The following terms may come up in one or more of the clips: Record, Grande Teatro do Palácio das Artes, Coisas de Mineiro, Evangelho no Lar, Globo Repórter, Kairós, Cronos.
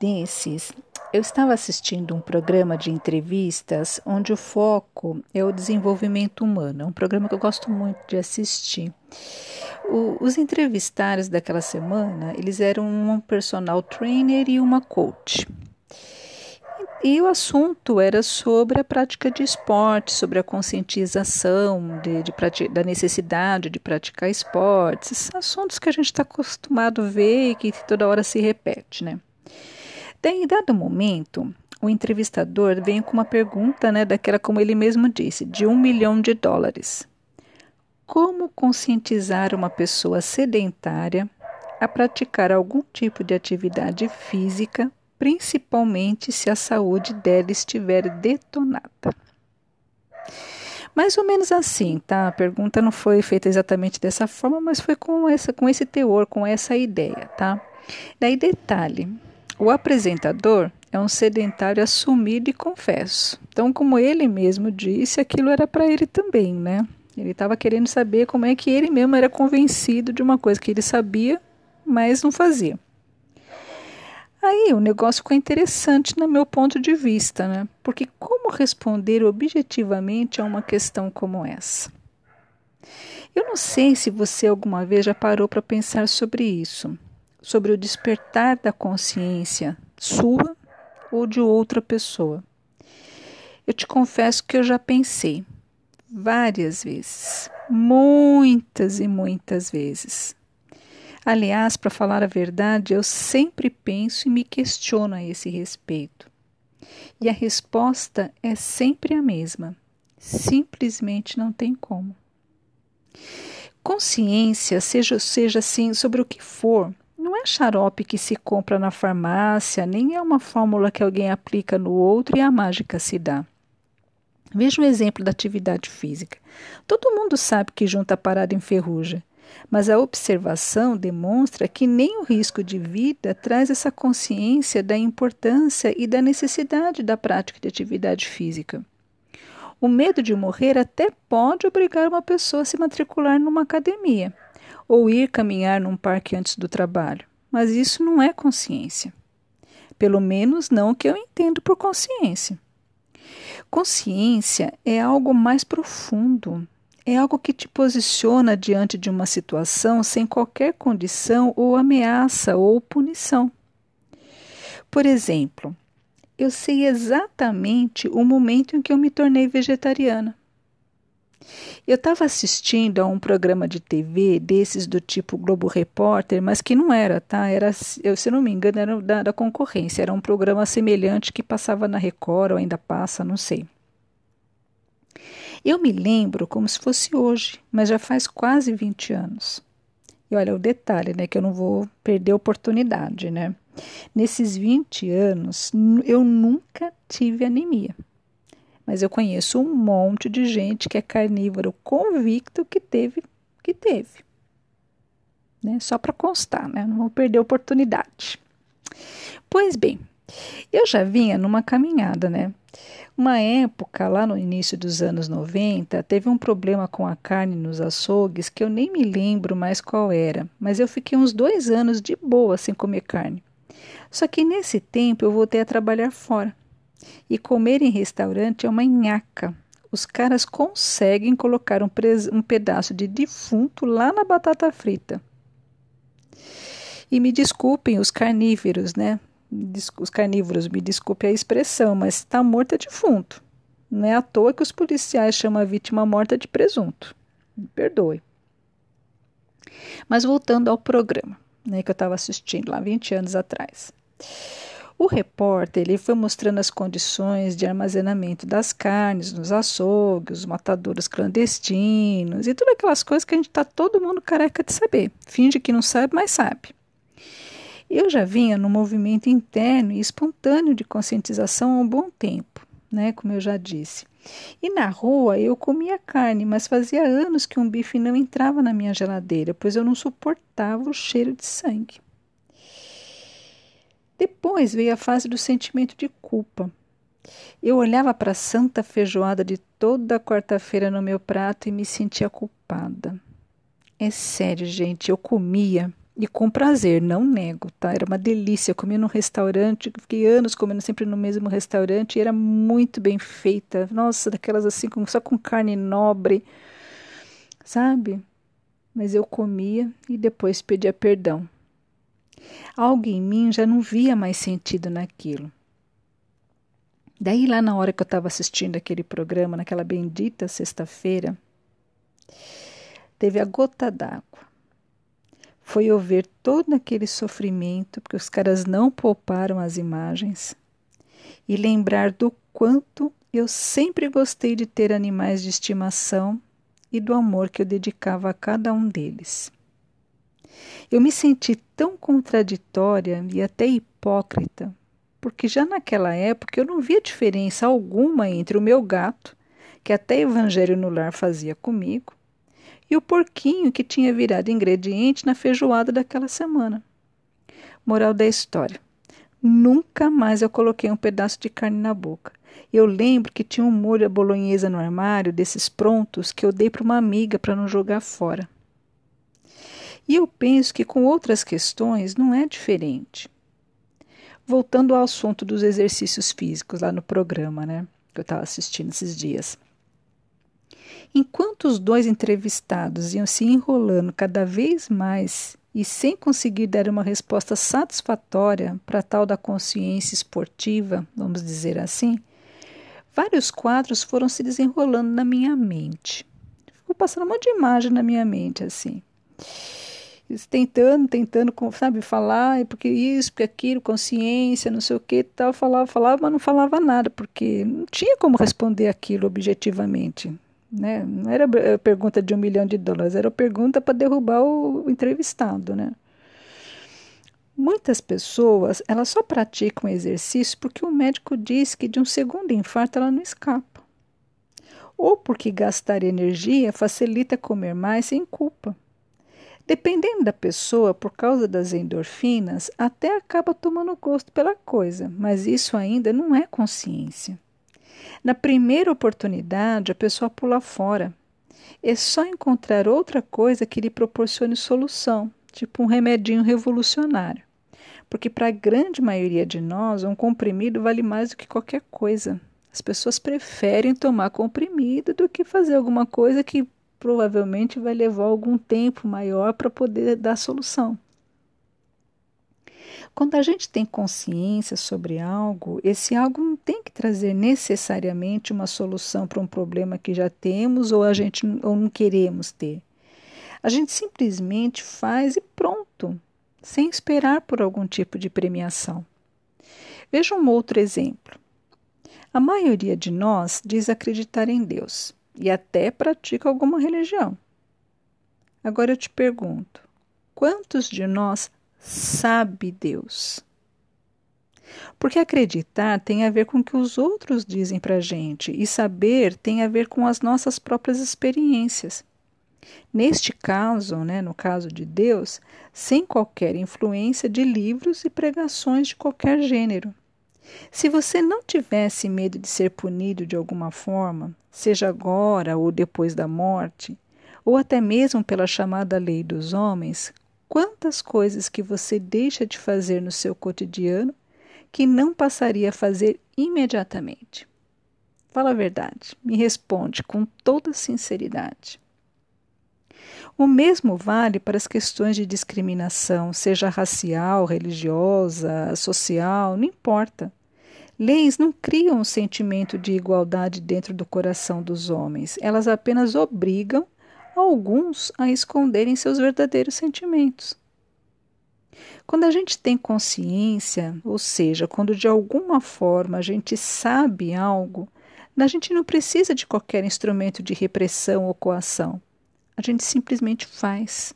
desses, eu estava assistindo um programa de entrevistas onde o foco é o desenvolvimento humano. É um programa que eu gosto muito de assistir. Os entrevistados daquela semana, eles eram um personal trainer e uma coach. E o assunto era sobre a prática de esporte, sobre a conscientização da necessidade de praticar esportes, esses assuntos que a gente está acostumado a ver e que toda hora se repete, né? Daí, em dado momento, o entrevistador vem com uma pergunta, né, daquela, como ele mesmo disse, de $1 milhão. Como conscientizar uma pessoa sedentária a praticar algum tipo de atividade física, principalmente se a saúde dela estiver detonada? Mais ou menos assim, tá? A pergunta não foi feita exatamente dessa forma, mas foi com esse teor, com essa ideia, tá? Daí, detalhe, o apresentador é um sedentário assumido e confesso. Então, como ele mesmo disse, aquilo era para ele também, né? Ele estava querendo saber como é que ele mesmo era convencido de uma coisa que ele sabia, mas não fazia. Aí o negócio ficou interessante no meu ponto de vista, né? Porque como responder objetivamente a uma questão como essa? Eu não sei se você alguma vez já parou para pensar sobre isso, sobre o despertar da consciência sua ou de outra pessoa. Eu te confesso que eu já pensei várias vezes, muitas e muitas vezes. Aliás, para falar a verdade, eu sempre penso e me questiono a esse respeito. E a resposta é sempre a mesma. Simplesmente não tem como. Consciência, seja assim, sobre o que for, não é xarope que se compra na farmácia, nem é uma fórmula que alguém aplica no outro e a mágica se dá. Veja o exemplo da atividade física. Todo mundo sabe que junta a parada enferruja. Mas a observação demonstra que nem o risco de vida traz essa consciência da importância e da necessidade da prática de atividade física. O medo de morrer até pode obrigar uma pessoa a se matricular numa academia ou ir caminhar num parque antes do trabalho, mas isso não é consciência. Pelo menos não o que eu entendo por consciência. Consciência é algo mais profundo. É algo que te posiciona diante de uma situação sem qualquer condição ou ameaça ou punição. Por exemplo, eu sei exatamente o momento em que eu me tornei vegetariana. Eu estava assistindo a um programa de TV desses do tipo Globo Repórter, mas que não era, tá? Era, se não me engano, era da concorrência. Era um programa semelhante que passava na Record ou ainda passa, não sei. Eu me lembro como se fosse hoje, mas já faz quase 20 anos. E olha o detalhe, né, que eu não vou perder a oportunidade, né? Nesses 20 anos, eu nunca tive anemia. Mas eu conheço um monte de gente que é carnívoro convicto que teve. Né? Só para constar, né? Não vou perder a oportunidade. Pois bem, eu já vinha numa caminhada, né? Uma época, lá no início dos anos 90, teve um problema com a carne nos açougues que eu nem me lembro mais qual era, mas eu fiquei uns 2 anos de boa sem comer carne. Só que nesse tempo eu voltei a trabalhar fora. E comer em restaurante é uma nhaca. Os caras conseguem colocar um pedaço de defunto lá na batata frita. E me desculpem os carnívoros, né? Os carnívoros, me desculpe a expressão, mas está morta de defunto. Não é à toa que os policiais chamam a vítima morta de presunto. Me perdoe. Mas voltando ao programa, né, que eu estava assistindo lá 20 anos atrás. O repórter, ele foi mostrando as condições de armazenamento das carnes nos açougues, os matadouros clandestinos e todas aquelas coisas que a gente está todo mundo careca de saber. Finge que não sabe, mas sabe. Eu já vinha num movimento interno e espontâneo de conscientização há um bom tempo, né, como eu já disse. E na rua eu comia carne, mas fazia anos que um bife não entrava na minha geladeira, pois eu não suportava o cheiro de sangue. Depois veio a fase do sentimento de culpa. Eu olhava para a santa feijoada de toda quarta-feira no meu prato e me sentia culpada. É sério, gente, eu comia. E com prazer, não nego, tá? Era uma delícia, eu comia num restaurante, fiquei anos comendo sempre no mesmo restaurante, e era muito bem feita, nossa, daquelas assim, só com carne nobre, sabe? Mas eu comia e depois pedia perdão. Algo em mim já não via mais sentido naquilo. Daí, lá na hora que eu estava assistindo aquele programa, naquela bendita sexta-feira, teve a gota d'água. Foi eu ver todo aquele sofrimento, porque os caras não pouparam as imagens, e lembrar do quanto eu sempre gostei de ter animais de estimação e do amor que eu dedicava a cada um deles. Eu me senti tão contraditória e até hipócrita, porque já naquela época eu não via diferença alguma entre o meu gato, que até Evangelho no Lar fazia comigo, e o porquinho que tinha virado ingrediente na feijoada daquela semana. Moral da história: nunca mais eu coloquei um pedaço de carne na boca. Eu lembro que tinha um molho à bolonhesa no armário, desses prontos, que eu dei para uma amiga para não jogar fora. E eu penso que com outras questões não é diferente. Voltando ao assunto dos exercícios físicos lá no programa, né, que eu estava assistindo esses dias. Enquanto os dois entrevistados iam se enrolando cada vez mais e sem conseguir dar uma resposta satisfatória para tal da consciência esportiva, vamos dizer assim, vários quadros foram se desenrolando na minha mente. Ficou passando um monte de imagem na minha mente, assim. Eles tentando, sabe, falar, porque isso, porque aquilo, consciência, não sei o que, tal, falava, mas não falava nada, porque não tinha como responder aquilo objetivamente. Né? Não era pergunta de $1 milhão, era pergunta para derrubar o entrevistado, né? Muitas pessoas, elas só praticam exercício porque o médico diz que de um segundo infarto ela não escapa. Ou porque gastar energia facilita comer mais sem culpa. Dependendo da pessoa, por causa das endorfinas, até acaba tomando gosto pela coisa, mas isso ainda não é consciência. Na primeira oportunidade, a pessoa pula fora. É só encontrar outra coisa que lhe proporcione solução, tipo um remedinho revolucionário. Porque para a grande maioria de nós, um comprimido vale mais do que qualquer coisa. As pessoas preferem tomar comprimido do que fazer alguma coisa que provavelmente vai levar algum tempo maior para poder dar solução. Quando a gente tem consciência sobre algo, esse algo não tem que trazer necessariamente uma solução para um problema que já temos ou a gente ou não queremos ter. A gente simplesmente faz e pronto, sem esperar por algum tipo de premiação. Veja um outro exemplo. A maioria de nós diz acreditar em Deus e até pratica alguma religião. Agora eu te pergunto, quantos de nós sabe Deus? Porque acreditar tem a ver com o que os outros dizem para a gente e saber tem a ver com as nossas próprias experiências. Neste caso, né, no caso de Deus, sem qualquer influência de livros e pregações de qualquer gênero. Se você não tivesse medo de ser punido de alguma forma, seja agora ou depois da morte, ou até mesmo pela chamada lei dos homens, quantas coisas que você deixa de fazer no seu cotidiano que não passaria a fazer imediatamente? Fala a verdade, me responde com toda sinceridade. O mesmo vale para as questões de discriminação, seja racial, religiosa, social, não importa. Leis não criam um sentimento de igualdade dentro do coração dos homens, elas apenas obrigam alguns a esconderem seus verdadeiros sentimentos. Quando a gente tem consciência, ou seja, quando de alguma forma a gente sabe algo, a gente não precisa de qualquer instrumento de repressão ou coação. A gente simplesmente faz.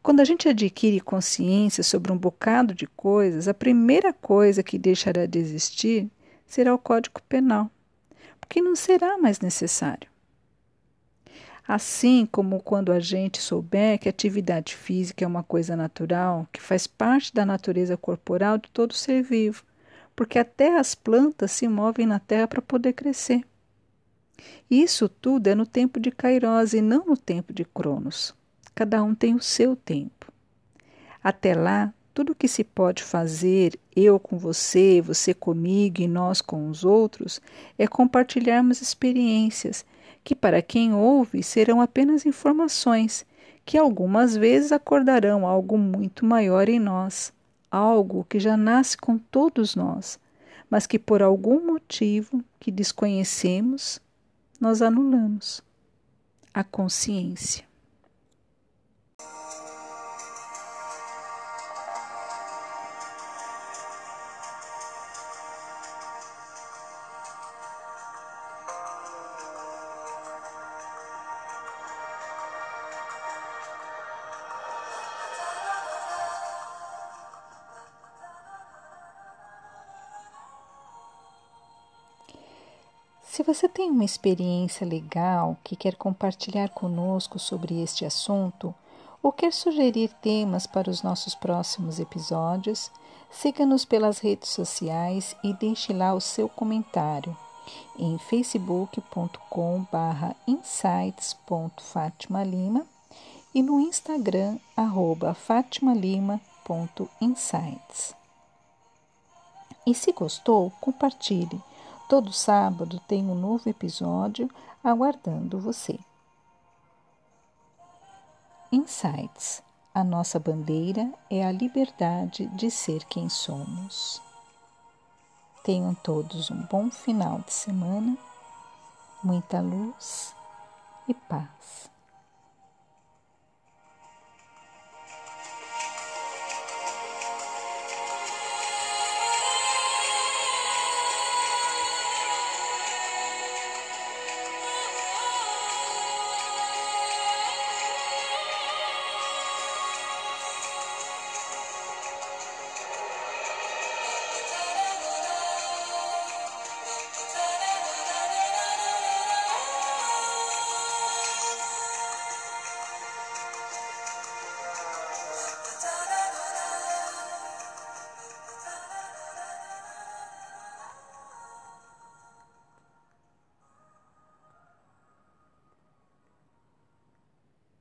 Quando a gente adquire consciência sobre um bocado de coisas, a primeira coisa que deixará de existir será o Código Penal, porque não será mais necessário. Assim como quando a gente souber que a atividade física é uma coisa natural, que faz parte da natureza corporal de todo ser vivo, porque até as plantas se movem na terra para poder crescer. Isso tudo é no tempo de Kairós e não no tempo de Cronos. Cada um tem o seu tempo. Até lá, tudo que se pode fazer, eu com você, você comigo e nós com os outros, é compartilharmos experiências que, para quem ouve, serão apenas informações que algumas vezes acordarão algo muito maior em nós, algo que já nasce com todos nós, mas que por algum motivo que desconhecemos, nós anulamos. A consciência. Se você tem uma experiência legal que quer compartilhar conosco sobre este assunto ou quer sugerir temas para os nossos próximos episódios, siga-nos pelas redes sociais e deixe lá o seu comentário em facebook.com/insights.fatimalima e no Instagram @fatimalima.insights. E se gostou, compartilhe. Todo sábado tem um novo episódio aguardando você. Insights. A nossa bandeira é a liberdade de ser quem somos. Tenham todos um bom final de semana, muita luz e paz.